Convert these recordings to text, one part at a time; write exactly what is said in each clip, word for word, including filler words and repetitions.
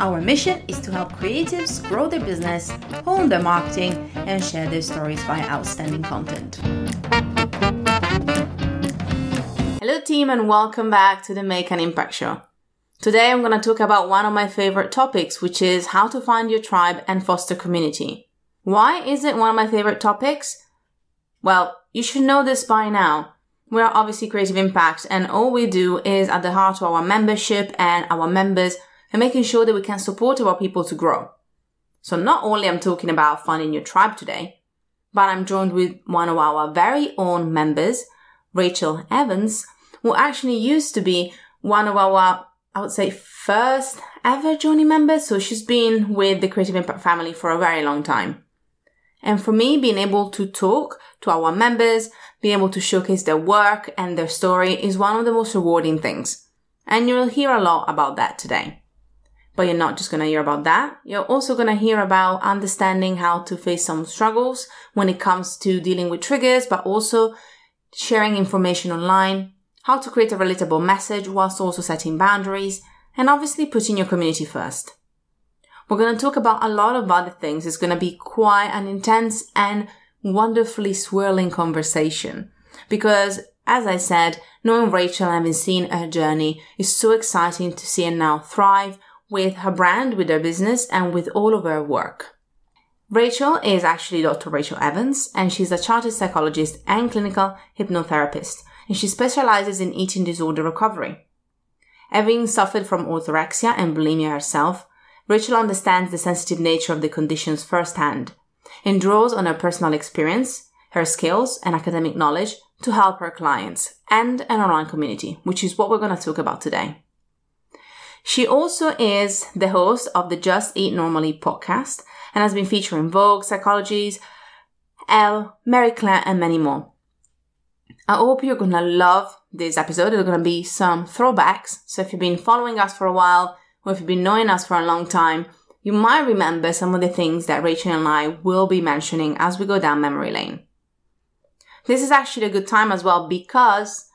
Our mission is to help creatives grow their business, hone their marketing, and share their stories via outstanding content. Hello team and welcome back to the Make an Impact Show. Today I'm going to talk about one of my favorite topics, which is how to find your tribe and foster community. Why is it one of my favorite topics? Well, you should know this by now. We are obviously Creative Impact, and all we do is at the heart of our membership and our members, and making sure that we can support our people to grow. So not only I'm talking about finding your tribe today, but I'm joined with one of our very own members, Rachel Evans, who actually used to be one of our, I would say, first ever joining members. So she's been with the Creative Impact family for a very long time. And for me, being able to talk to our members, being able to showcase their work and their story is one of the most rewarding things. And you'll hear a lot about that today. But you're not just going to hear about that. You're also going to hear about understanding how to face some struggles when it comes to dealing with triggers, but also sharing information online, how to create a relatable message whilst also setting boundaries, and obviously putting your community first. We're going to talk about a lot of other things. It's going to be quite an intense and wonderfully swirling conversation because, as I said, knowing Rachel and seeing her journey is so exciting to see her now thrive with her brand, with her business, and with all of her work. Rachel is actually Doctor Rachel Evans, and she's a chartered psychologist and clinical hypnotherapist, and she specializes in eating disorder recovery. Having suffered from orthorexia and bulimia herself, Rachel understands the sensitive nature of the conditions firsthand and draws on her personal experience, her skills, and academic knowledge to help her clients and an online community, which is what we're going to talk about today. She also is the host of the Just Eat Normally podcast and has been featured in Vogue, Psychologies, Elle, Marie Claire, and many more. I hope you're going to love this episode. There are going to be some throwbacks. So if you've been following us for a while or if you've been knowing us for a long time, you might remember some of the things that Rachel and I will be mentioning as we go down memory lane. This is actually a good time as well because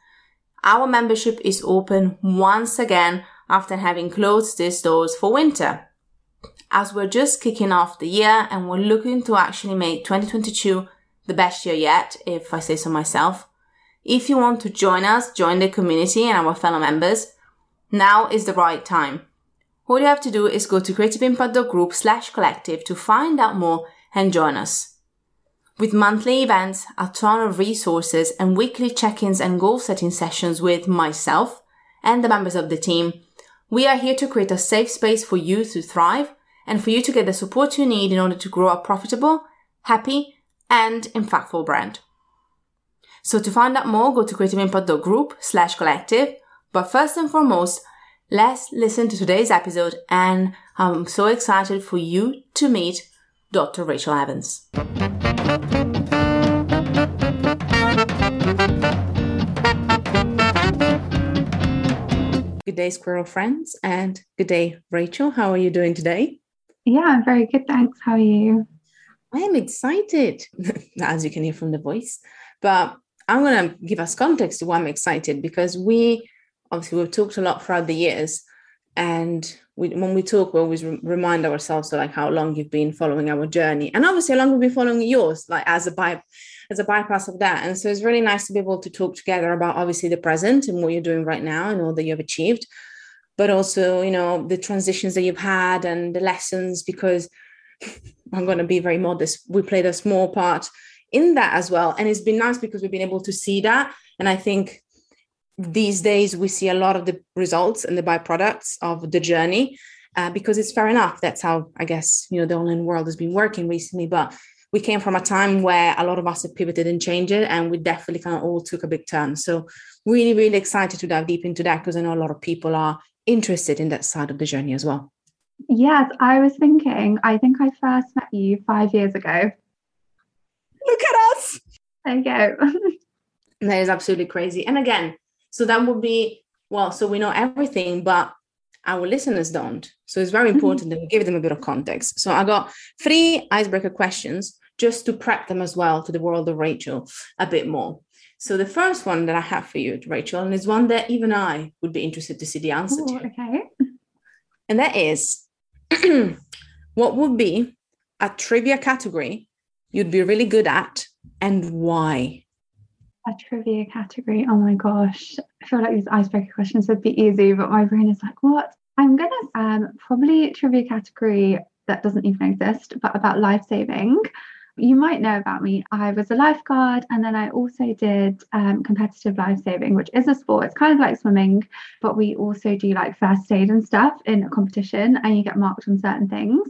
our membership is open once again after having closed these doors for winter, as we're just kicking off the year and we're looking to actually make twenty twenty-two the best year yet, if I say so myself. If you want to join us, join the community and our fellow members, now is the right time. All you have to do is go to creative impact dot group slash collective to find out more and join us. With monthly events, a ton of resources and weekly check-ins and goal-setting sessions with myself and the members of the team, we are here to create a safe space for you to thrive and for you to get the support you need in order to grow a profitable, happy, and impactful brand. So to find out more, go to creative impact dot group slash collective. But first and foremost, let's listen to today's episode, and I'm so excited for you to meet Doctor Rachel Evans. Good day, Squirrel Friends, and good day, Rachel. How are you doing today? Yeah, I'm very good, thanks. How are you? I am excited, as you can hear from the voice, but I'm going to give us context to why I'm excited, because we obviously we've talked a lot throughout the years, and we, when we talk, we always re- remind ourselves of like how long you've been following our journey, and obviously how long we've been following yours, like as a by, as a bypass of that. And so it's really nice to be able to talk together about obviously the present and what you're doing right now and all that you've achieved, but also, you know, the transitions that you've had and the lessons, because I'm going to be very modest, we played a small part in that as well. And it's been nice because we've been able to see that. And I think these days we see a lot of the results and the byproducts of the journey, uh, because it's fair enough. That's how, I guess, you know, the online world has been working recently. But we came from a time where a lot of us have pivoted and changed it, and we definitely kind of all took a big turn. So really, really excited to dive deep into that, because I know a lot of people are interested in that side of the journey as well. Yes, I was thinking, I think I first met you five years ago. Look at us. There you go. That is absolutely crazy. And again, so that would be, well, so we know everything, but our listeners don't. So it's very important mm-hmm. that we give them a bit of context. So I got three icebreaker questions just to prep them as well to the world of Rachel a bit more. So the first one that I have for you, Rachel, and it's one that even I would be interested to see the answer Ooh, to. Okay. And that is, what would be a trivia category you'd be really good at and why? A trivia category. Oh my gosh. I feel like these icebreaker questions would be easy, but my brain is like, what? I'm going to um, probably trivia category that doesn't even exist, but about life saving. You might know about me. I was a lifeguard, and then I also did um, competitive lifesaving, which is a sport. It's kind of like swimming, but we also do like first aid and stuff in a competition, and you get marked on certain things.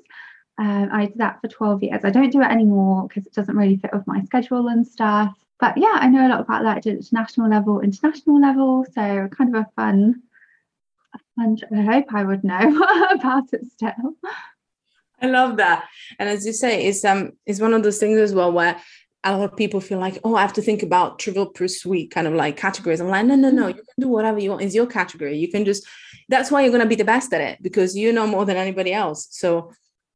Um, I did that for twelve years. I don't do it anymore because it doesn't really fit with my schedule and stuff. But yeah, I know a lot about that. I did it at national level, international level. So kind of a fun, a fun. I hope I would know about it still. I love that. And as you say, it's um it's one of those things as well where a lot of people feel like, oh, I have to think about trivial pursuit kind of like categories. I'm like, no, no, no, you can do whatever you want. It's your category. You can just, that's why you're going to be the best at it, because you know more than anybody else. So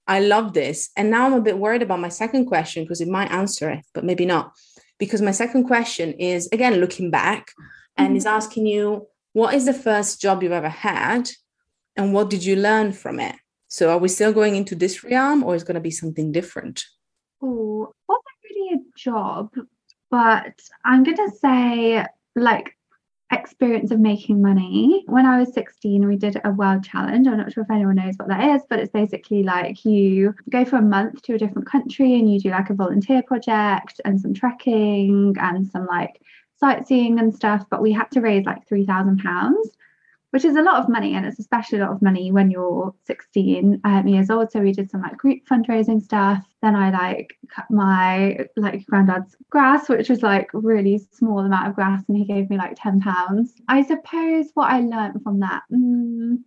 I love this. And now I'm a bit worried about my second question, because it might answer it, but maybe not. Because my second question is, again, looking back, and mm-hmm. is asking you, what is the first job you've ever had and what did you learn from it? So are we still going into this realm, or is it going to be something different? Oh, wasn't really a job, but I'm going to say like experience of making money. When I was sixteen, we did a world challenge. I'm not sure if anyone knows what that is, but it's basically like you go for a month to a different country and you do like a volunteer project and some trekking and some like sightseeing and stuff. But we had to raise like three thousand pounds. Which is a lot of money, and it's especially a lot of money when you're sixteen um, years old. So we did some like group fundraising stuff. Then I like cut my like granddad's grass, which was like really small amount of grass, and he gave me like ten pounds. I suppose what I learned from that, um,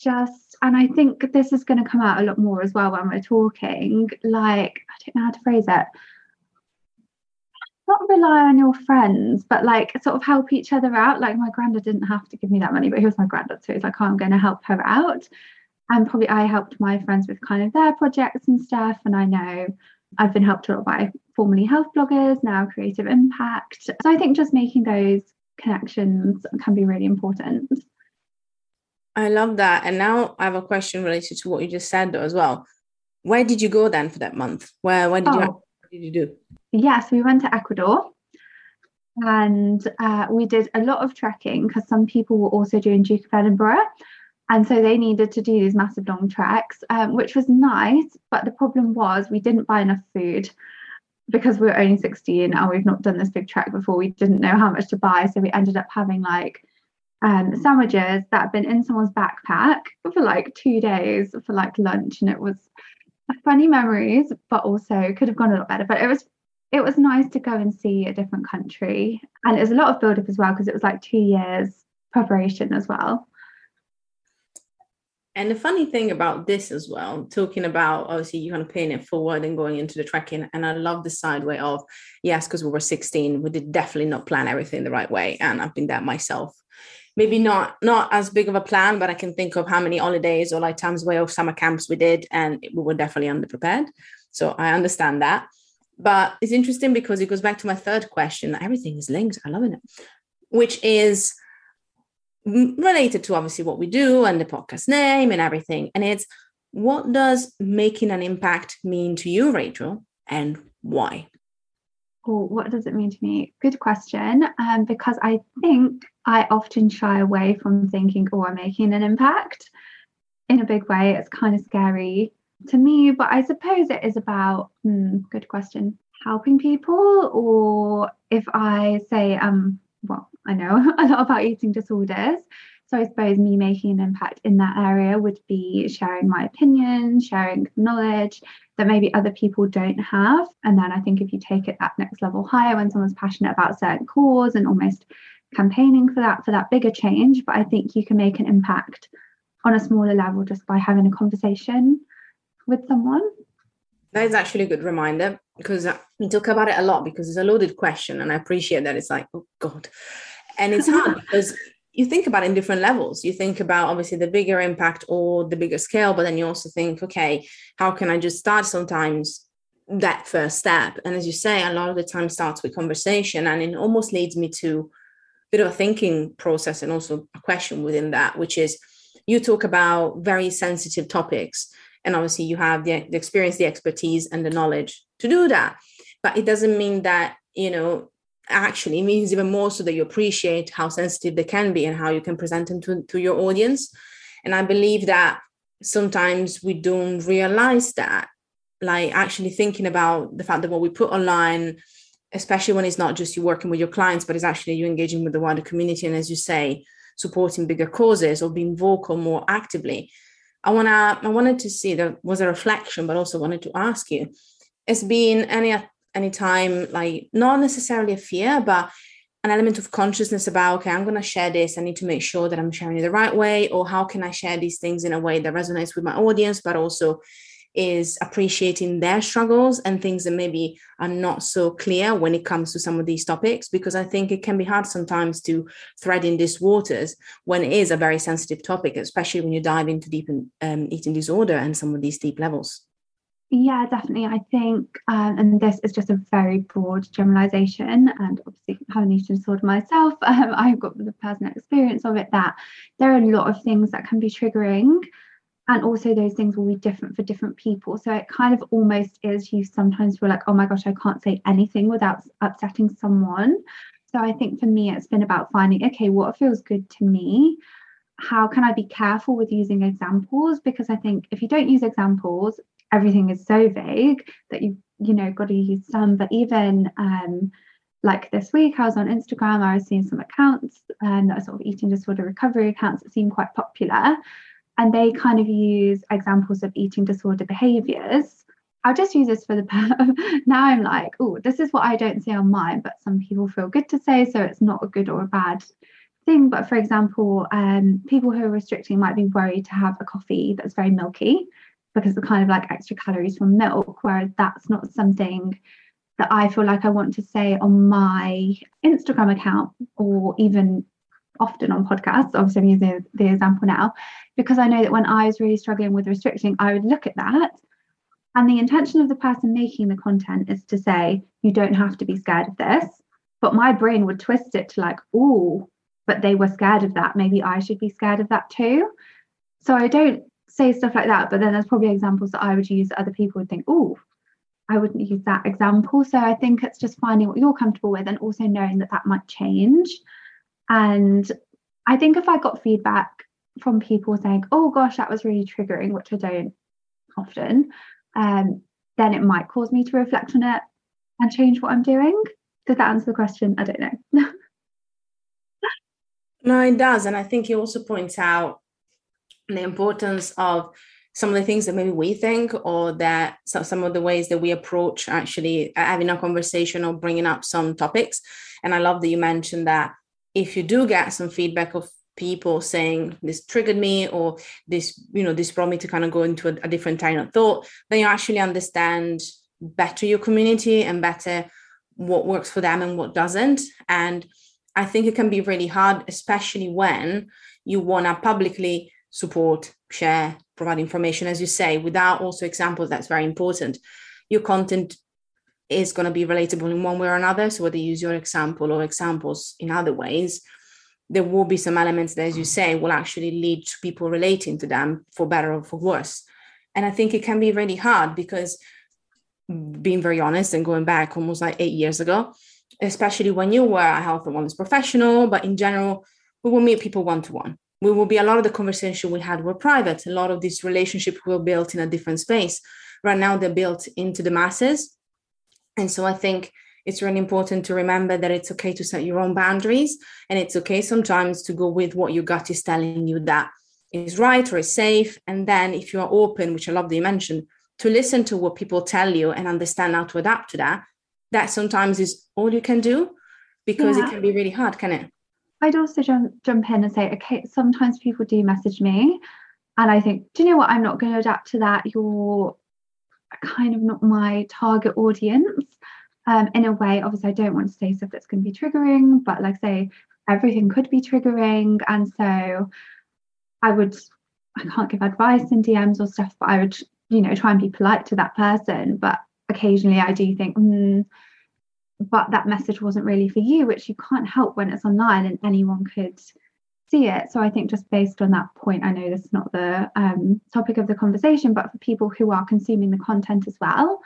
just, and I think this is going to come out a lot more as well when we're talking, like, I don't know how to phrase it. Not rely on your friends, but like sort of help each other out. Like my granddad didn't have to give me that money, but he was my granddad, so he's like, oh, I'm going to help her out. And probably I helped my friends with kind of their projects and stuff. And I know I've been helped a lot by formerly health bloggers, now Creative Impact. So I think just making those connections can be really important. I love that. And now I have a question related to what you just said though as well. Where did you go then for that month? Where, where did oh. you? Have- Did you do? Yes, we went to Ecuador, and uh, we did a lot of trekking because some people were also doing Duke of Edinburgh, and so they needed to do these massive long treks, um, which was nice. But the problem was we didn't buy enough food because we were only sixteen and we've not done this big trek before. We didn't know how much to buy, so we ended up having like um, sandwiches that had been in someone's backpack for like two days for like lunch, and it was funny memories, but also could have gone a lot better. But it was it was nice to go and see a different country, and it was a lot of build up as well because it was like two years preparation as well. And the funny thing about this as well, talking about obviously you kind of paying it forward and going into the trekking, and I love the sideway of yes, because we were sixteen, we did definitely not plan everything the right way, and I've been that myself. Maybe not not as big of a plan, but I can think of how many holidays or like times away or summer camps we did, and we were definitely underprepared. So I understand that. But it's interesting because it goes back to my third question. Everything is linked. I'm loving it, which is related to obviously what we do and the podcast name and everything. And it's, what does making an impact mean to you, Rachel, and why? Oh, what does it mean to me? Good question. Um, because I think I often shy away from thinking, oh, I'm making an impact in a big way. It's kind of scary to me, but I suppose it is about, hmm, good question, helping people. Or if I say, um, well, I know a lot about eating disorders. So I suppose me making an impact in that area would be sharing my opinion, sharing knowledge that maybe other people don't have. And then I think if you take it that next level higher, when someone's passionate about a certain cause and almost campaigning for that, for that bigger change. But I think you can make an impact on a smaller level just by having a conversation with someone. That is actually a good reminder, because we talk about it a lot because it's a loaded question. And I appreciate that. It's like, oh God. And it's hard because you think about it in different levels. You think about obviously the bigger impact or the bigger scale, but then you also think, okay, how can I just start sometimes that first step? And as you say, a lot of the time starts with conversation, and it almost leads me to a bit of a thinking process and also a question within that, which is, you talk about very sensitive topics, and obviously you have the, the experience, the expertise and the knowledge to do that. But it doesn't mean that, you know, actually it means even more so that you appreciate how sensitive they can be and how you can present them to, to your audience. And I believe that sometimes we don't realize that, like actually thinking about the fact that what we put online, especially when it's not just you working with your clients, but it's actually you engaging with the wider community. And as you say, supporting bigger causes or being vocal more actively. I want to, I wanted to see, there was a reflection, but also wanted to ask you, has been any any time, like not necessarily a fear, but an element of consciousness about, okay, I'm going to share this. I need to make sure that I'm sharing it the right way, or how can I share these things in a way that resonates with my audience, but also is appreciating their struggles and things that maybe are not so clear when it comes to some of these topics, because I think it can be hard sometimes to thread in these waters when it is a very sensitive topic, especially when you dive into deep in, um, eating disorder and some of these deep levels. Yeah, definitely. I think, um, and this is just a very broad generalisation, and obviously having eating disorder myself, um, I've got the personal experience of it, that there are a lot of things that can be triggering, and also those things will be different for different people. So it kind of almost is, you sometimes feel like, oh my gosh, I can't say anything without upsetting someone. So I think for me, it's been about finding, okay, what feels good to me? How can I be careful with using examples? Because I think if you don't use examples, everything is so vague that you you know got to use some. But even um like this week, I was on Instagram, I was seeing some accounts and um, sort of eating disorder recovery accounts that seem quite popular, and they kind of use examples of eating disorder behaviors. I'll just use this for the now I'm like, oh, this is what I don't see on mine, but some people feel good to say, so it's not a good or a bad thing. But for example, um people who are restricting might be worried to have a coffee that's very milky, because they're kind of like extra calories from milk, whereas that's not something that I feel like I want to say on my Instagram account, or even often on podcasts. Obviously, I'm using the example now, because I know that when I was really struggling with restricting, I would look at that. And the intention of the person making the content is to say, you don't have to be scared of this. But my brain would twist it to like, oh, but they were scared of that. Maybe I should be scared of that too. So I don't say stuff like that, but then there's probably examples that I would use that other people would think, oh, I wouldn't use that example. So I think it's just finding what you're comfortable with, and also knowing that that might change. And I think if I got feedback from people saying, oh gosh, that was really triggering, which I don't often, um, then it might cause me to reflect on it and change what I'm doing. Does that answer the question? I don't know. No, it does. And I think it also points out the importance of some of the things that maybe we think, or that some of the ways that we approach actually having a conversation or bringing up some topics. And I love that you mentioned that if you do get some feedback of people saying this triggered me, or this, you know, this brought me to kind of go into a, a different kind of thought, then you actually understand better your community and better what works for them and what doesn't. And I think it can be really hard, especially when you want to publicly support, share, provide information, as you say, without also examples. That's very important. Your content is going to be relatable in one way or another. So whether you use your example or examples in other ways, there will be some elements that, as you say, will actually lead to people relating to them for better or for worse. And I think it can be really hard because, being very honest and going back almost like eight years ago, especially when you were a health and wellness professional, but in general, we will meet people one-to-one. We will be, a lot of the conversation we had were private. A lot of these relationships were built in a different space. Right now, they're built into the masses. And so I think it's really important to remember that it's okay to set your own boundaries, and it's okay sometimes to go with what your gut is telling you that is right or is safe. And then if you are open, which I love that you mentioned, to listen to what people tell you and understand how to adapt to that, that sometimes is all you can do, because yeah. it can be really hard, can it? I'd also jump, jump in and say, okay, sometimes people do message me and I think, do you know what? I'm not going to adapt to that. You're kind of not my target audience. Um, in a way, obviously, I don't want to say stuff that's going to be triggering, but like say, everything could be triggering. And so I would, I can't give advice in D Ms or stuff, but I would, you know, try and be polite to that person. But occasionally I do think, mm, but that message wasn't really for you, which you can't help when it's online and anyone could see it. So I think just based on that point, I know this is not the um, topic of the conversation, but for people who are consuming the content as well,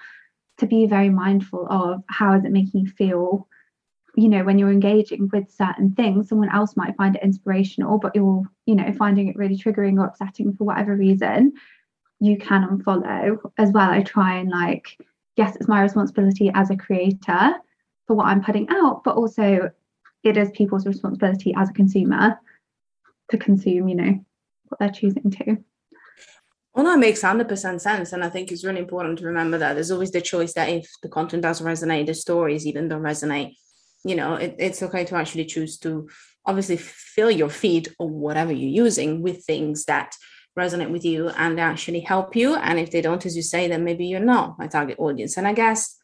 to be very mindful of how is it making you feel, you know, when you're engaging with certain things. Someone else might find it inspirational, but you're, you know, finding it really triggering or upsetting for whatever reason, you can unfollow as well. I try and like, yes, it's my responsibility as a creator for what I'm putting out, but also it is people's responsibility as a consumer to consume, you know, what they're choosing to. Well, that makes one hundred percent sense. And I think it's really important to remember that there's always the choice that if the content doesn't resonate, the stories even don't resonate, you know, it, it's okay to actually choose to obviously fill your feed or whatever you're using with things that resonate with you and actually help you. And if they don't, as you say, then maybe you're not my target audience. And I guess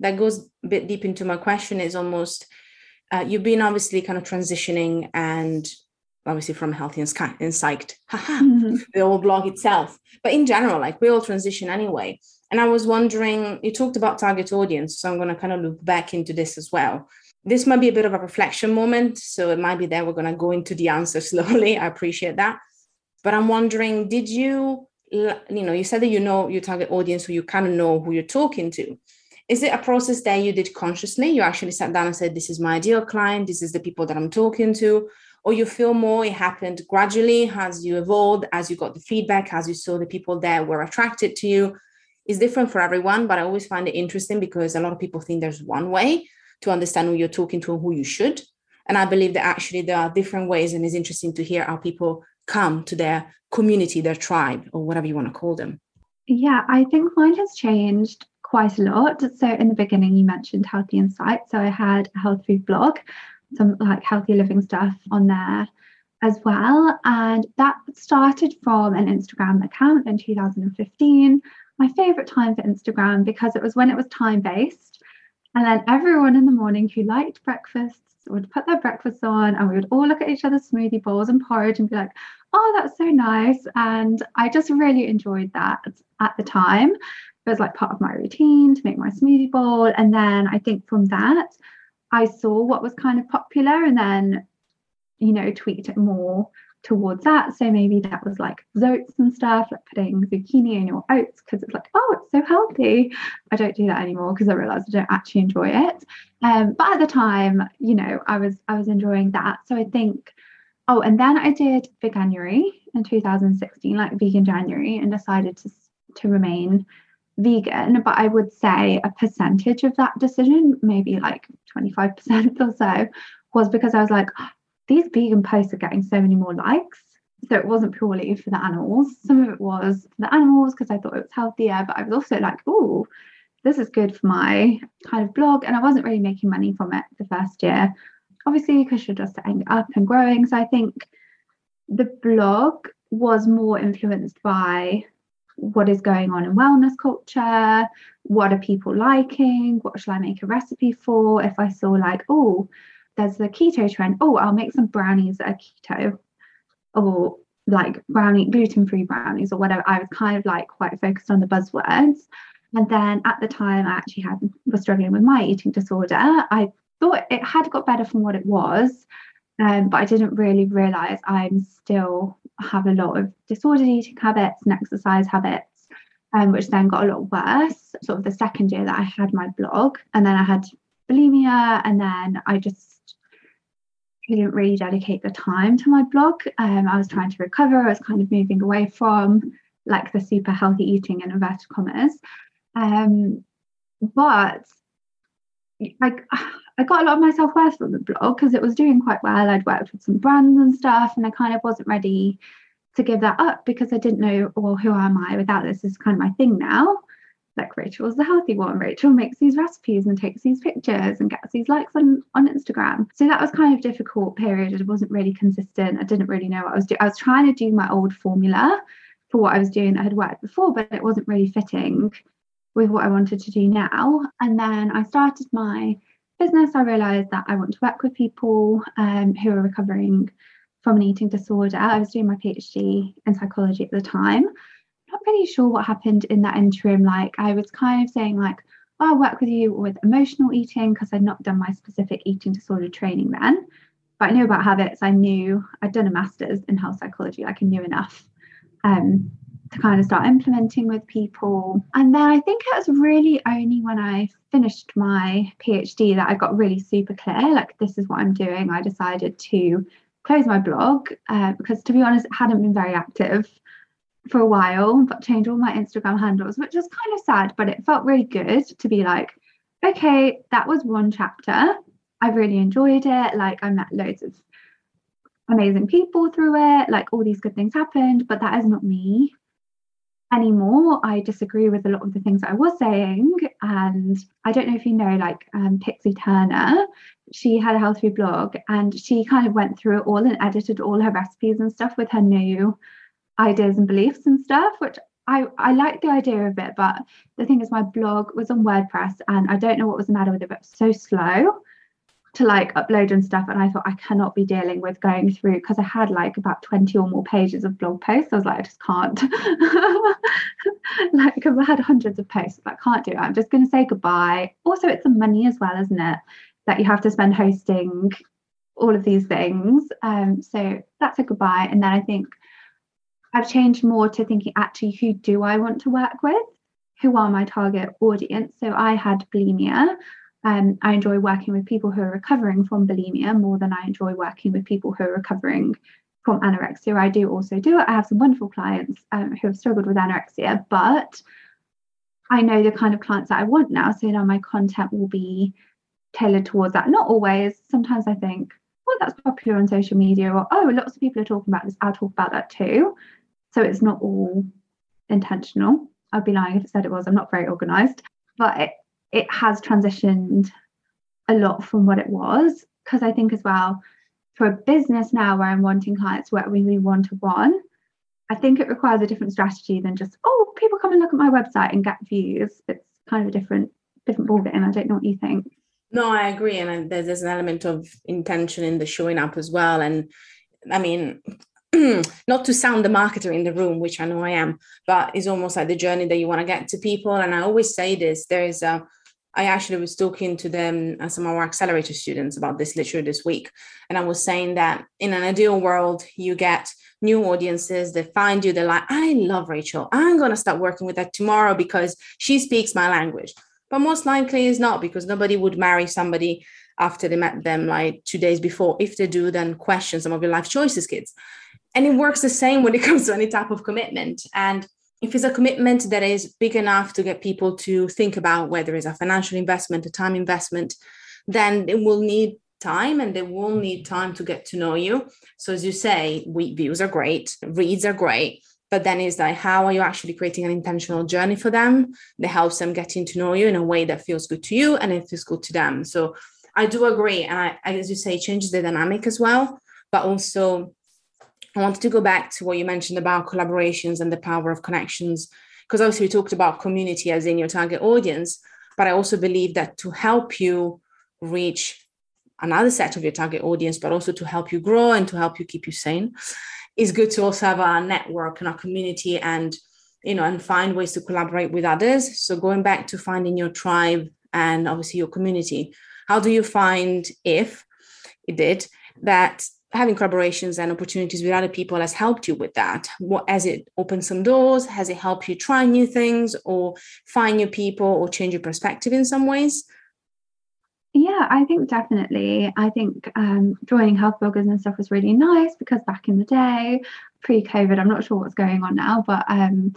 that goes a bit deep into my question is almost, uh, you've been obviously kind of transitioning and obviously from Healthy Insights, mm-hmm. the whole blog itself. But in general, like we all transition anyway. And I was wondering, you talked about target audience, so I'm going to kind of look back into this as well. This might be a bit of a reflection moment, so it might be that we're going to go into the answer slowly. I appreciate that. But I'm wondering, did you, you know, you said that you know your target audience, so you kind of know who you're talking to. Is it a process that you did consciously? You actually sat down and said, this is my ideal client, this is the people that I'm talking to? Or you feel more it happened gradually as you evolved, as you got the feedback, as you saw the people that were attracted to you? It's different for everyone, but I always find it interesting because a lot of people think there's one way to understand who you're talking to and who you should. And I believe that actually there are different ways, and it's interesting to hear how people come to their community, their tribe, or whatever you want to call them. Yeah, I think mine has changed quite a lot. So in the beginning, you mentioned Healthy Insights. So I had a health food blog, some like healthy living stuff on there as well. And that started from an Instagram account in two thousand fifteen. My favorite time for Instagram, because it was when it was time-based. And then everyone in the morning who liked breakfasts would put their breakfasts on, and we would all look at each other's smoothie bowls and porridge and be like, oh, that's so nice. And I just really enjoyed that at the time. It was like part of my routine to make my smoothie bowl. And then I think from that, I saw what was kind of popular and then, you know, tweaked it more towards that. So maybe that was like zoats and stuff, like putting zucchini in your oats, because it's like, oh, it's so healthy. I don't do that anymore because I realised I don't actually enjoy it. Um, but at the time, you know, I was I was enjoying that. So I think, oh, and then I did Veganuary in two thousand sixteen, like Vegan January, and decided to to remain vegan. But I would say a percentage of that decision, maybe like twenty-five percent or so, was because I was like, oh, these vegan posts are getting so many more likes. So it wasn't purely for the animals. Some of it was for the animals because I thought it was healthier, but I was also like, oh, this is good for my kind of blog. And I wasn't really making money from it the first year, obviously, because you're just setting up and growing. So I think the blog was more influenced by what is going on in wellness culture, what are people liking, what shall I make a recipe for? If I saw like, oh, there's the keto trend, oh, I'll make some brownies that are keto, or like brownie, gluten-free brownies or whatever. I was kind of like quite focused on the buzzwords. And then at the time I actually had was struggling with my eating disorder. I thought it had got better from what it was, um, but I didn't really realise I'm still have a lot of disordered eating habits and exercise habits, um, which then got a lot worse, sort of the second year that I had my blog. And then I had bulimia, and then I just couldn't really dedicate the time to my blog. Um, I was trying to recover. I was kind of moving away from like the super healthy eating in inverted commas. Um, but like I got a lot of my self-worth from the blog because it was doing quite well. I'd worked with some brands and stuff, and I kind of wasn't ready to give that up because I didn't know, well, who am I without this? This is kind of my thing now. Like, Rachel's the healthy one. Rachel makes these recipes and takes these pictures and gets these likes on, on Instagram. So that was kind of a difficult period. It wasn't really consistent. I didn't really know what I was doing. I was trying to do my old formula for what I was doing that had worked before, but it wasn't really fitting with what I wanted to do now. And then I started my business. I realised that I want to work with people um, who are recovering from an eating disorder. I was doing my PhD in psychology at the time. I'm not really sure what happened in that interim. Like, I was kind of saying like, oh, I'll work with you with emotional eating because I'd not done my specific eating disorder training then. But I knew about habits. I knew I'd done a master's in health psychology. Like, I knew enough um, to kind of start implementing with people. And then I think it was really only when I finished my PhD that I got really super clear, like, this is what I'm doing. I decided to close my blog uh, because, to be honest, it hadn't been very active for a while, but changed all my Instagram handles, which was kind of sad, but it felt really good to be like, okay, that was one chapter. I really enjoyed it. Like, I met loads of amazing people through it. Like, all these good things happened, but that is not me anymore. I disagree with a lot of the things that I was saying. And I don't know if you know, like um, Pixie Turner, she had a health food blog, and she kind of went through it all and edited all her recipes and stuff with her new ideas and beliefs and stuff, which I, I like the idea of it. But the thing is, my blog was on WordPress, and I don't know what was the matter with it, but it was so slow to like upload and stuff. And I thought, I cannot be dealing with going through, because I had like about twenty or more pages of blog posts. I was like, I just can't. Like, because I had hundreds of posts, I can't do it. I'm just going to say goodbye. Also, it's the money as well, isn't it, that you have to spend hosting all of these things. Um, so that's a goodbye. And then I think I've changed more to thinking, actually, who do I want to work with? Who are my target audience? So I had bulimia. Um, I enjoy working with people who are recovering from bulimia more than I enjoy working with people who are recovering from anorexia. I do also do it. I have some wonderful clients um, who have struggled with anorexia, but I know the kind of clients that I want now. So now my content will be tailored towards that. Not always. Sometimes I think, well, that's popular on social media, or, oh, lots of people are talking about this, I'll talk about that too. So it's not all intentional. I'd be lying if it said it was. I'm not very organised, but it, it has transitioned a lot from what it was, because I think as well, for a business now where I'm wanting clients where we one-to-one, I think it requires a different strategy than just, oh, people come and look at my website and get views. It's kind of a different different ballgame. I don't know what you think. No, I agree. And there's, there's an element of intention in the showing up as well. And I mean, not to sound the marketer in the room, which I know I am, but it's almost like the journey that you want to get to people. And I always say this, there is a, I actually was talking to them, uh, some of our accelerator students about this literally this week. And I was saying that in an ideal world, you get new audiences that find you. They're like, I love Rachel. I'm going to start working with her tomorrow because she speaks my language. But most likely it's not, because nobody would marry somebody after they met them like two days before. If they do, then question some of your life choices, kids. And it works the same when it comes to any type of commitment. And if it's a commitment that is big enough to get people to think about whether it's a financial investment, a time investment, then it will need time, and they will need time to get to know you. So as you say, we, views are great, reads are great, but then it's like, how are you actually creating an intentional journey for them that helps them getting to know you in a way that feels good to you and it feels good to them? So I do agree. And I, as you say, it changes the dynamic as well, but also I wanted to go back to what you mentioned about collaborations and the power of connections, because obviously we talked about community as in your target audience, but I also believe that to help you reach another set of your target audience, but also to help you grow and to help you keep you sane, it's good to also have a network and a community and you know, and find ways to collaborate with others. So going back to finding your tribe and obviously your community, how do you find, if it did, that having collaborations and opportunities with other people has helped you with that? What, has it opened some doors? Has it helped you try new things or find new people or change your perspective in some ways? Yeah, I think definitely. I think um, joining health bloggers and stuff was really nice, because back in the day, pre-COVID, I'm not sure what's going on now, but um,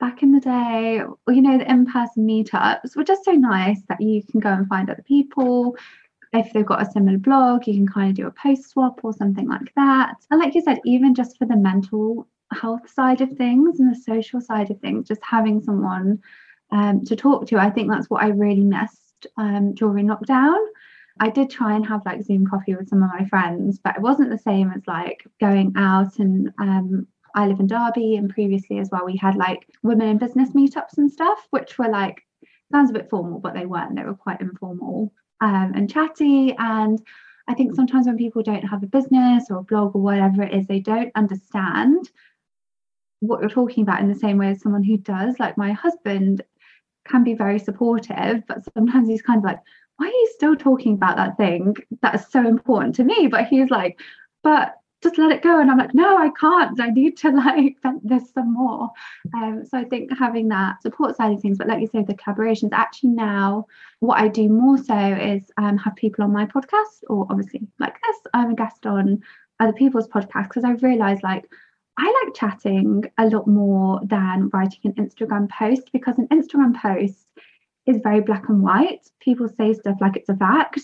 back in the day, you know, the in-person meetups were just so nice that you can go and find other people. If they've got a similar blog, you can kind of do a post swap or something like that. And like you said, even just for the mental health side of things and the social side of things, just having someone um, to talk to, I think that's what I really missed. Um, during lockdown, I did try and have like Zoom coffee with some of my friends, but it wasn't the same as like going out. And um, I live in Derby, and previously as well, we had like women in business meetups and stuff, which were like, sounds a bit formal, but they weren't. They were quite informal um, and chatty. And I think sometimes when people don't have a business or a blog or whatever it is, they don't understand what you're talking about in the same way as someone who does. Like my husband can be very supportive, but sometimes he's kind of like, why are you still talking about that thing that's so important to me? But he's like, but just let it go. And I'm like, no, I can't, I need to like vent this some more. Um, so I think having that support side of things, but like you say, the collaborations, actually now what I do more so is um, have people on my podcast, or obviously like this, I'm a guest on other people's podcasts, because I've realized like I like chatting a lot more than writing an Instagram post, because an Instagram post is very black and white. People say stuff like it's a fact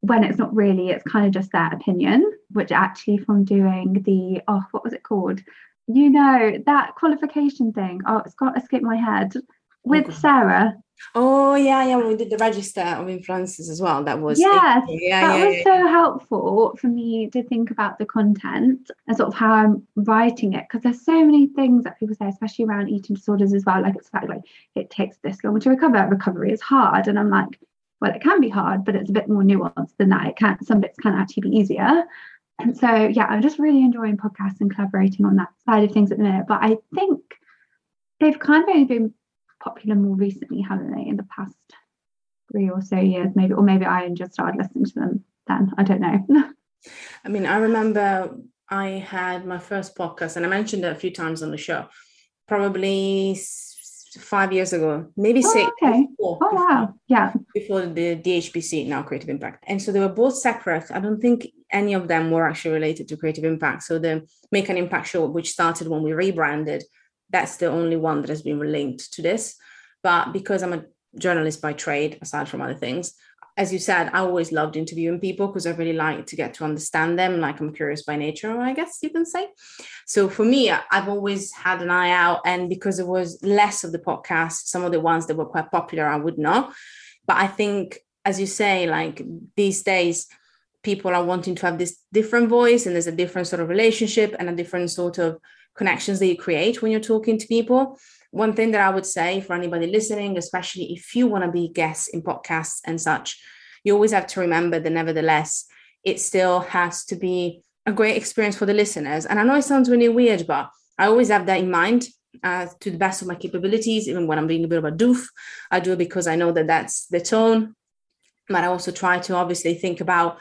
when it's not really. It's kind of just their opinion, which actually from doing the, oh, what was it called? You know, that qualification thing. Oh, it's got escaped my head. With oh, Sarah. Oh, yeah, yeah. We did the register of influencers as well. That was yes, it. Yeah, that yeah, was yeah. so helpful for me to think about the content and sort of how I'm writing it, because there's so many things that people say, especially around eating disorders as well. Like it's like, like it takes this long to recover. Recovery is hard, and I'm like, well, it can be hard, but it's a bit more nuanced than that. It can some bits can actually be easier. And so yeah, I'm just really enjoying podcasts and collaborating on that side of things at the minute. But I think they've kind of only been popular more recently, haven't they, in the past three or so years maybe, or maybe I just started listening to them then, I don't know. I mean, I remember I had my first podcast, and I mentioned it a few times on the show, probably five years ago, maybe oh, six okay. before, oh wow before, yeah before the D H B C, now Creative Impact. And so they were both separate. I don't think any of them were actually related to Creative Impact. So the Make an Impact Show, which started when we rebranded, that's the only one that has been linked to this. But because I'm a journalist by trade, aside from other things, as you said, I always loved interviewing people because I really like to get to understand them. Like I'm curious by nature, I guess you can say. So for me, I've always had an eye out. And because there was less of the podcast, some of the ones that were quite popular, I would know. But I think, as you say, like these days, people are wanting to have this different voice, and there's a different sort of relationship and a different sort of connections that you create when you're talking to people. One thing that I would say for anybody listening, especially if you want to be guests in podcasts and such, you always have to remember that nevertheless, it still has to be a great experience for the listeners. And I know it sounds really weird, but I always have that in mind uh, to the best of my capabilities. Even when I'm being a bit of a doof, I do it because I know that that's the tone. But I also try to obviously think about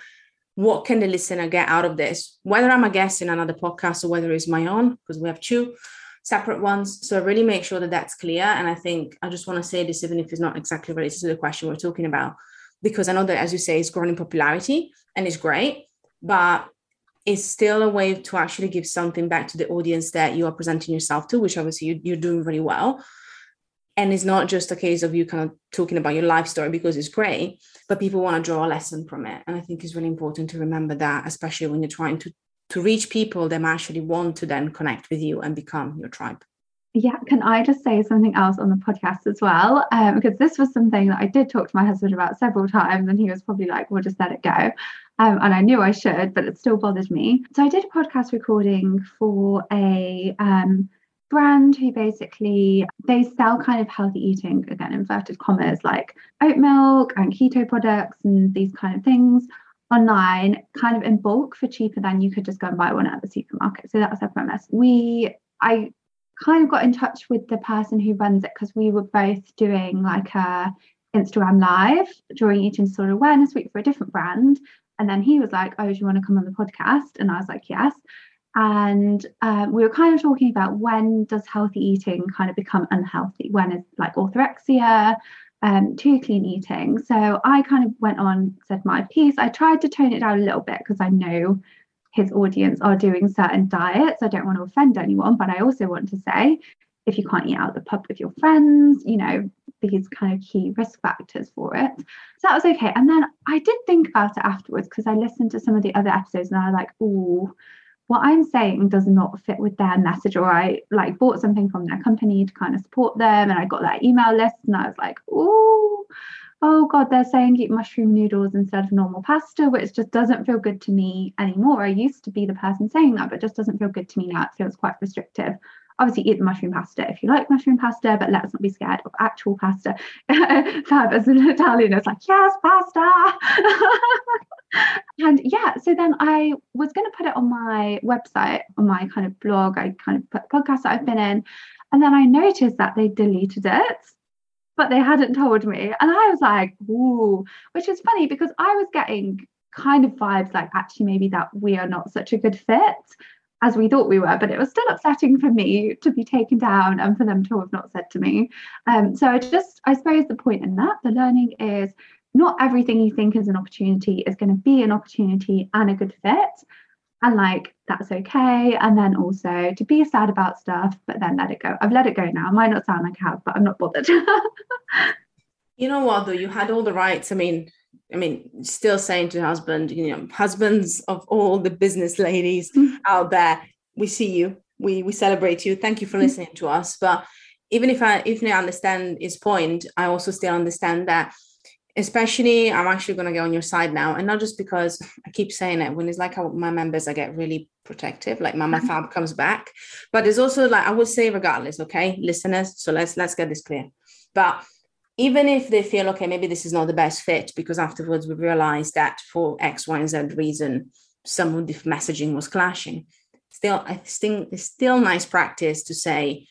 what can the listener get out of this, whether I'm a guest in another podcast or whether it's my own, because we have two separate ones. So I really make sure that that's clear. And I think I just want to say this, even if it's not exactly related to the question we're talking about, because I know that, as you say, it's grown in popularity and it's great, but it's still a way to actually give something back to the audience that you are presenting yourself to, which obviously you, you're doing really well. And it's not just a case of you kind of talking about your life story because it's great, but people want to draw a lesson from it. And I think it's really important to remember that, especially when you're trying to, to reach people that actually want to then connect with you and become your tribe. Yeah. Can I just say something else on the podcast as well? Um, because this was something that I did talk to my husband about several times, and he was probably like, we'll just let it go. Um, and I knew I should, but it still bothered me. So I did a podcast recording for a... Um, brand who basically they sell kind of healthy eating, again inverted commas, like oat milk and keto products and these kind of things online, kind of in bulk for cheaper than you could just go and buy one at the supermarket. So that was their premise. We I kind of got in touch with the person who runs it because we were both doing like a Instagram live during Eating Disorder Awareness Week for a different brand. And then he was like, oh, do you want to come on the podcast? And I was like, yes. And um, we were kind of talking about when does healthy eating kind of become unhealthy? When is like orthorexia, um, too clean eating? So I kind of went on, said my piece. I tried to tone it down a little bit because I know his audience are doing certain diets. I don't want to offend anyone, but I also want to say, if you can't eat out the pub with your friends, you know, these kind of key risk factors for it. So that was okay. And then I did think about it afterwards because I listened to some of the other episodes and I was like, ooh, what I'm saying does not fit with their message. Or I like bought something from their company to kind of support them, and I got their email list and I was like, ooh, oh God, they're saying eat mushroom noodles instead of normal pasta, which just doesn't feel good to me anymore. I used to be the person saying that, but it just doesn't feel good to me now. It feels quite restrictive. Obviously eat the mushroom pasta if you like mushroom pasta, but let's not be scared of actual pasta. Fab, as an Italian, it's like, yes, pasta. And yeah, so then I was going to put it on my website, on my kind of blog. I kind of put podcasts that I've been in. And then I noticed that they deleted it, but they hadn't told me. And I was like, ooh, which is funny because I was getting kind of vibes like, actually, maybe that we are not such a good fit as we thought we were, but it was still upsetting for me to be taken down and for them to have not said to me. Um, so I just, I suppose the point in that, the learning is not everything you think is an opportunity is going to be an opportunity and a good fit. And like, that's okay. And then also to be sad about stuff, but then let it go. I've let it go now. It might not sound like I have, but I'm not bothered. You know what, though, you had all the rights. I mean, I mean, still saying to husband, you know, husbands of all the business ladies mm-hmm. out there, we see you, we we celebrate you. Thank you for mm-hmm. listening to us. But even if I, if I understand his point, I also still understand that, especially, I'm actually going to go on your side now. And not just because I keep saying it, when it's like how my members, I get really protective, like Mama mm-hmm. Fab comes back. But it's also like, I would say regardless, okay, listeners, so let's let's get this clear. But even if they feel, okay, maybe this is not the best fit, because afterwards we realized that for X, Y, and Z reason, some of the messaging was clashing. Still, I think it's still nice practice to say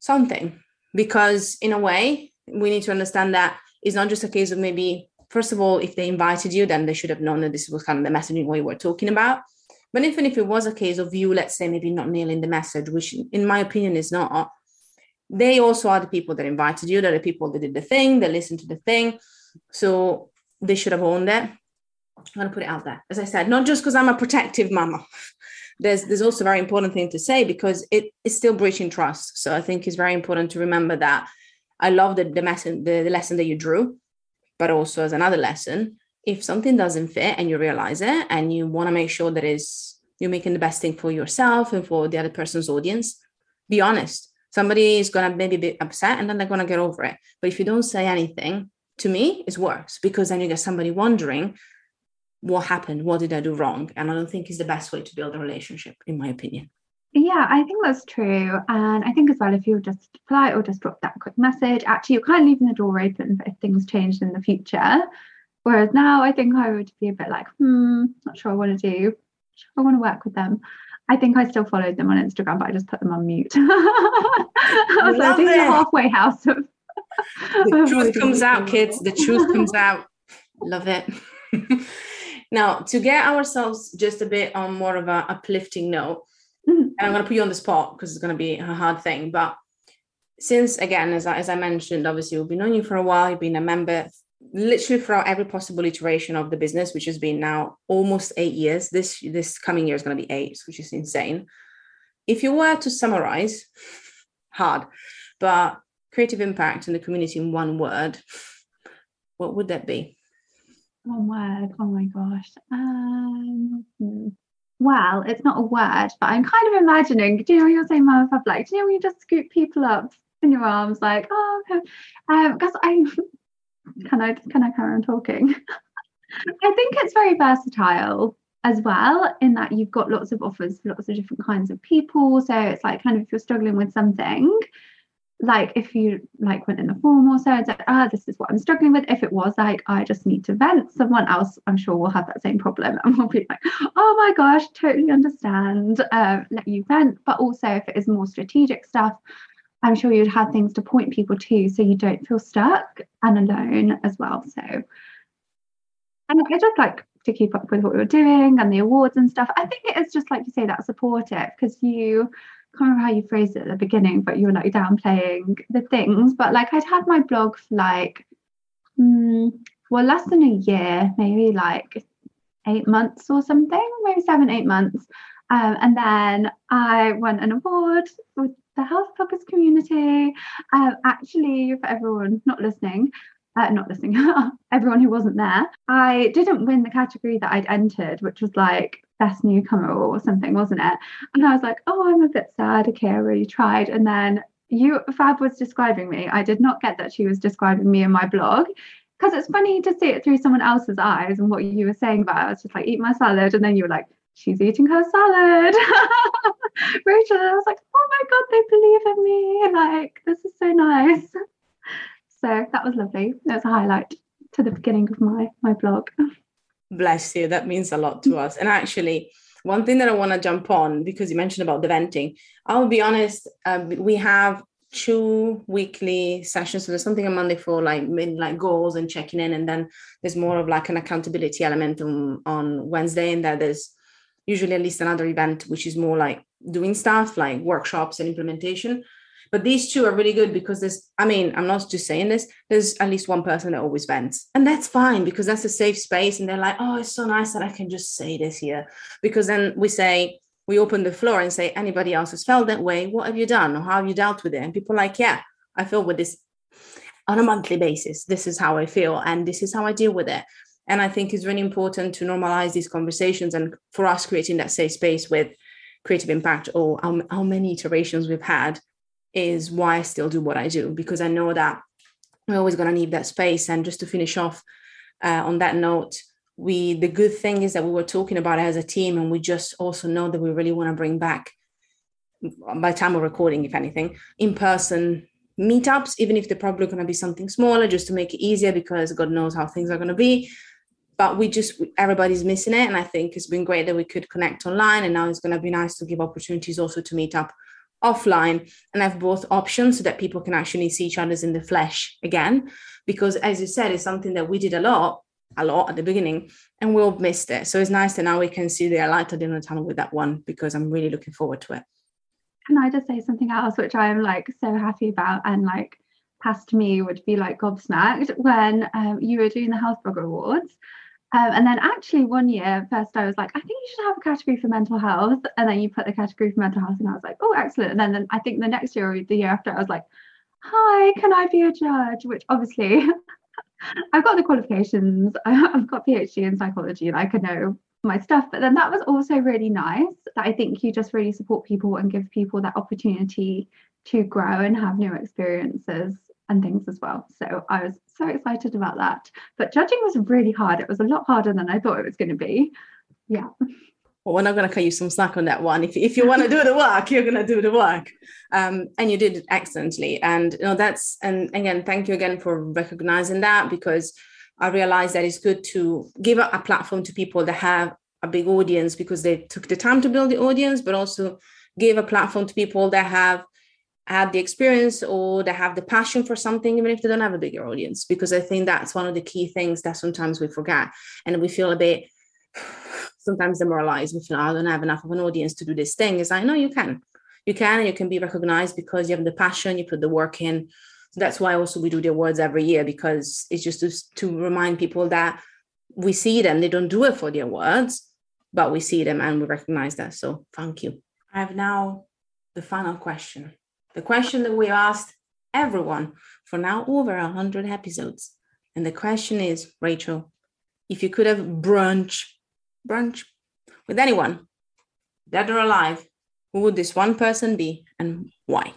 something, because in a way, we need to understand that it's not just a case of maybe, first of all, if they invited you, then they should have known that this was kind of the messaging we were talking about. But even if it was a case of you, let's say, maybe not nailing the message, which in my opinion is not, they also are the people that invited you. They're the people that did the thing, that listened to the thing. So they should have owned it. I'm going to put it out there. As I said, not just because I'm a protective mama. There's there's also a very important thing to say, because it is still breaching trust. So I think it's very important to remember that. I love the, the, lesson, the, the lesson that you drew, but also as another lesson, if something doesn't fit and you realize it and you want to make sure that is you're making the best thing for yourself and for the other person's audience, be honest. Somebody is going to maybe be upset and then they're going to get over it. But if you don't say anything, to me, it's worse, because then you get somebody wondering what happened, what did I do wrong? And I don't think it's the best way to build a relationship, in my opinion. Yeah, I think that's true. And I think as well, if you just reply or just drop that quick message, actually, you're kind of leaving the door open if things change in the future. Whereas now I think I would be a bit like, hmm, not sure I want to do. I want to work with them. I think I still followed them on Instagram, but I just put them on mute. I was like, this is a halfway house. Of the truth comes out, kids. The truth comes out. Love it. Now, to get ourselves just a bit on more of an uplifting note, mm-hmm. and I'm going to put you on the spot because it's going to be a hard thing. But since, again, as I, as I mentioned, obviously, we've been knowing you for a while. You've been a member literally throughout every possible iteration of the business, which has been now almost eight years. This this coming year is going to be eight, which is insane. If you were to summarize, hard, but Creative Impact and the community in one word, what would that be? One word? Oh my gosh. Um well, it's not a word, but I'm kind of imagining, do you know what you're saying, Mama Fab? Like, do you know when you just scoop people up in your arms, like, oh, okay. um because I Can I can I carry on talking? I think it's very versatile as well, in that you've got lots of offers for lots of different kinds of people. So it's like, kind of, if you're struggling with something, like if you like went in a form or so and said, ah, this is what I'm struggling with, if it was like, I just need to vent, someone else I'm sure will have that same problem and will be like, oh my gosh, totally understand, um, let you vent. But also if it is more strategic stuff, I'm sure you'd have things to point people to so you don't feel stuck and alone as well. So, and I just like to keep up with what you're doing and the awards and stuff. I think it is just like you say, that supportive, because you, I can't remember how you phrased it at the beginning, but you were like downplaying the things. But like I'd had my blog for like, mm, well, less than a year, maybe like eight months or something, maybe seven, eight months. Um, and then I won an award with the Health Bloggers community. Um, actually, for everyone not listening, Uh, not listening, everyone who wasn't there, I didn't win the category that I'd entered, which was like best newcomer or something, wasn't it? And I was like, oh, I'm a bit sad. Okay, I really tried. And then you, Fab was describing me. I did not get that she was describing me in my blog, because it's funny to see it through someone else's eyes. And what you were saying about it, I was just like, eat my salad. And then you were like, she's eating her salad. Rachel, I was like, oh my God, they believe in me. Like, this is so nice. So that was lovely. That was a highlight to the beginning of my, my blog. Bless you. That means a lot to us. And actually, one thing that I want to jump on, because you mentioned about the venting, I'll be honest, um, we have two weekly sessions. So there's something on Monday for like mid, like goals and checking in. And then there's more of like an accountability element on, on Wednesday. And then there's usually at least another event, which is more like doing stuff like workshops and implementation. But these two are really good because there's, I mean, I'm not just saying this, there's at least one person that always vents. And that's fine, because that's a safe space. And they're like, oh, it's so nice that I can just say this here. Because then we say, we open the floor and say, anybody else has felt that way? What have you done? Or how have you dealt with it? And people are like, yeah, I feel with this on a monthly basis. This is how I feel. And this is how I deal with it. And I think it's really important to normalize these conversations, and for us creating that safe space with Creative Impact, or how, how many iterations we've had, is why I still do what I do, because I know that we're always going to need that space. And just to finish off uh, on that note, we the good thing is that we were talking about it as a team, and we just also know that we really want to bring back, by the time we're recording, if anything, in-person meetups, even if they're probably going to be something smaller, just to make it easier, because God knows how things are going to be. But we just, everybody's missing it. And I think it's been great that we could connect online. And now it's going to be nice to give opportunities also to meet up offline and have both options, so that people can actually see each other's in the flesh again, because as you said, it's something that we did a lot a lot at the beginning, and we all missed it. So it's nice that now we can see the light at the end of the tunnel with that one, because I'm really looking forward to it. Can I just say something else which I am like so happy about, and like past me would be like gobsmacked when um, you were doing the Health Blogger Awards. Um, and then actually one year first, I was like, I think you should have a category for mental health. And then you put the category for mental health, and I was like, oh, excellent. And then, then I think the next year or the year after, I was like, hi, can I be a judge? Which obviously I've got the qualifications. I've got a P H D in psychology, and I could know my stuff. But then that was also really nice, that I think you just really support people and give people that opportunity to grow and have new experiences and things as well. So I was so excited about that. But judging was really hard. It was a lot harder than I thought it was going to be. Yeah. Well, we're not going to cut you some slack on that one. If, if you want to do the work, you're going to do the work. Um, and you did it excellently. And you know, that's, and again, thank you again for recognizing that, because I realized that it's good to give a platform to people that have a big audience, because they took the time to build the audience, but also give a platform to people that have have the experience, or they have the passion for something, even if they don't have a bigger audience, because I think that's one of the key things that sometimes we forget. And we feel a bit sometimes demoralized. We feel, I don't have enough of an audience to do this thing. It's like, no, you can, you can, and you can be recognized because you have the passion, you put the work in. So that's why also we do the awards every year, because it's just to, to remind people that we see them. They don't do it for the awards, but we see them and we recognize that. So thank you. I have now the final question. The question that we asked everyone for now over one hundred episodes. And the question is, Rachel, if you could have brunch, brunch with anyone, dead or alive, who would this one person be and why?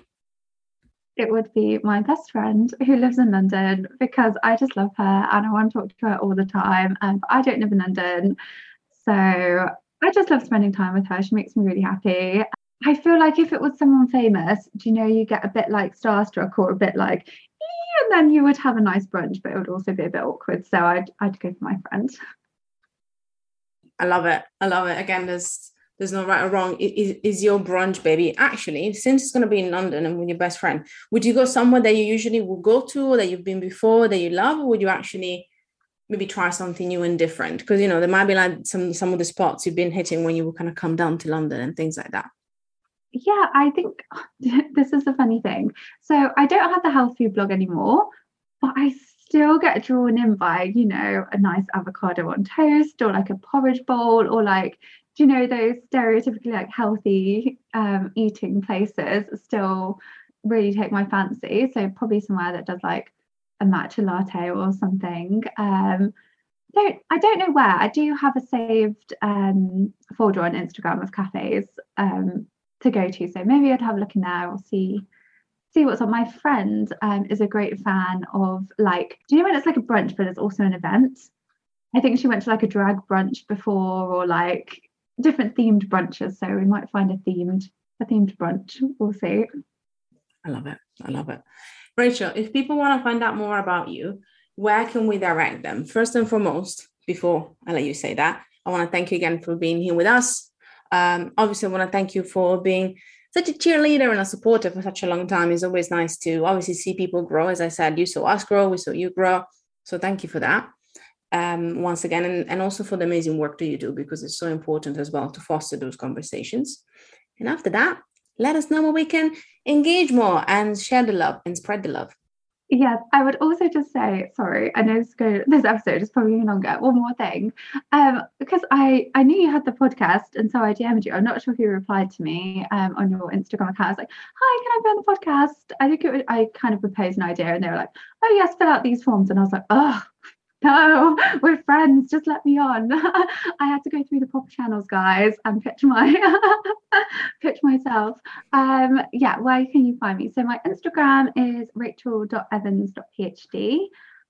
It would be my best friend who lives in London, because I just love her and I want to talk to her all the time. And I don't live in London. So I just love spending time with her. She makes me really happy. I feel like if it was someone famous, do you know, you get a bit like starstruck or a bit like, and then you would have a nice brunch, but it would also be a bit awkward. So I'd I'd go for my friend. I love it. I love it. Again, there's there's no right or wrong. Is is your brunch, baby? Actually, since it's going to be in London and with your best friend, would you go somewhere that you usually will go to, or that you've been before, that you love, or would you actually maybe try something new and different? Because, you know, there might be like some some of the spots you've been hitting when you will kind of come down to London and things like that. Yeah, I think this is the funny thing. So I don't have the health food blog anymore, but I still get drawn in by, you know, a nice avocado on toast, or like a porridge bowl, or like, do you know, those stereotypically like healthy um, eating places still really take my fancy. So probably somewhere that does like a matcha latte or something. Um, don't I don't know where. I do have a saved um, folder on Instagram of cafes um, to go to, so maybe I'd have a look in there or see see what's on. My friend um is a great fan of, like, do you know when it's like a brunch but it's also an event? I think she went to like a drag brunch before, or like different themed brunches, so we might find a themed a themed brunch. We'll see. I love it. I love it. Rachel, if people want to find out more about you, where can we direct them? First and foremost, before I let you say that, I want to thank you again for being here with us. Um, obviously, I want to thank you for being such a cheerleader and a supporter for such a long time. It's always nice to obviously see people grow. As I said, you saw us grow, we saw you grow. So thank you for that um, once again, and, and also for the amazing work that you do, because it's so important as well to foster those conversations. And after that, let us know where we can engage more and share the love and spread the love. Yes, I would also just say, sorry, I know this episode is probably longer. One more thing, um, because I, I knew you had the podcast, and so I D M'd you. I'm not sure if you replied to me um, on your Instagram account. I was like, hi, can I be on the podcast? I think it was, I kind of proposed an idea, and they were like, oh yes, fill out these forms. And I was like, oh, no, we're friends, just let me on. I had to go through the proper channels, guys, and pitch my pitch myself. Um, yeah, where can you find me? So my Instagram is rachel dot evans dot p h d,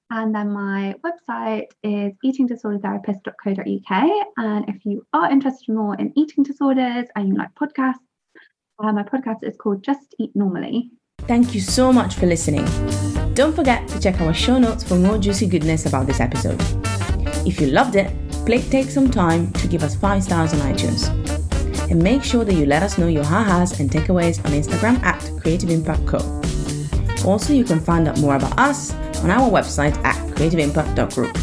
and then my website is eating disorder therapist dot co dot u k. And if you are interested more in eating disorders and you like podcasts, uh, my podcast is called Just Eat Normally. Thank you so much for listening. Don't forget to check our show notes for more juicy goodness about this episode. If you loved it, please take some time to give us five stars on iTunes. And make sure that you let us know your ha-has and takeaways on Instagram at Creative Impact Co. Also, you can find out more about us on our website at creative impact dot group.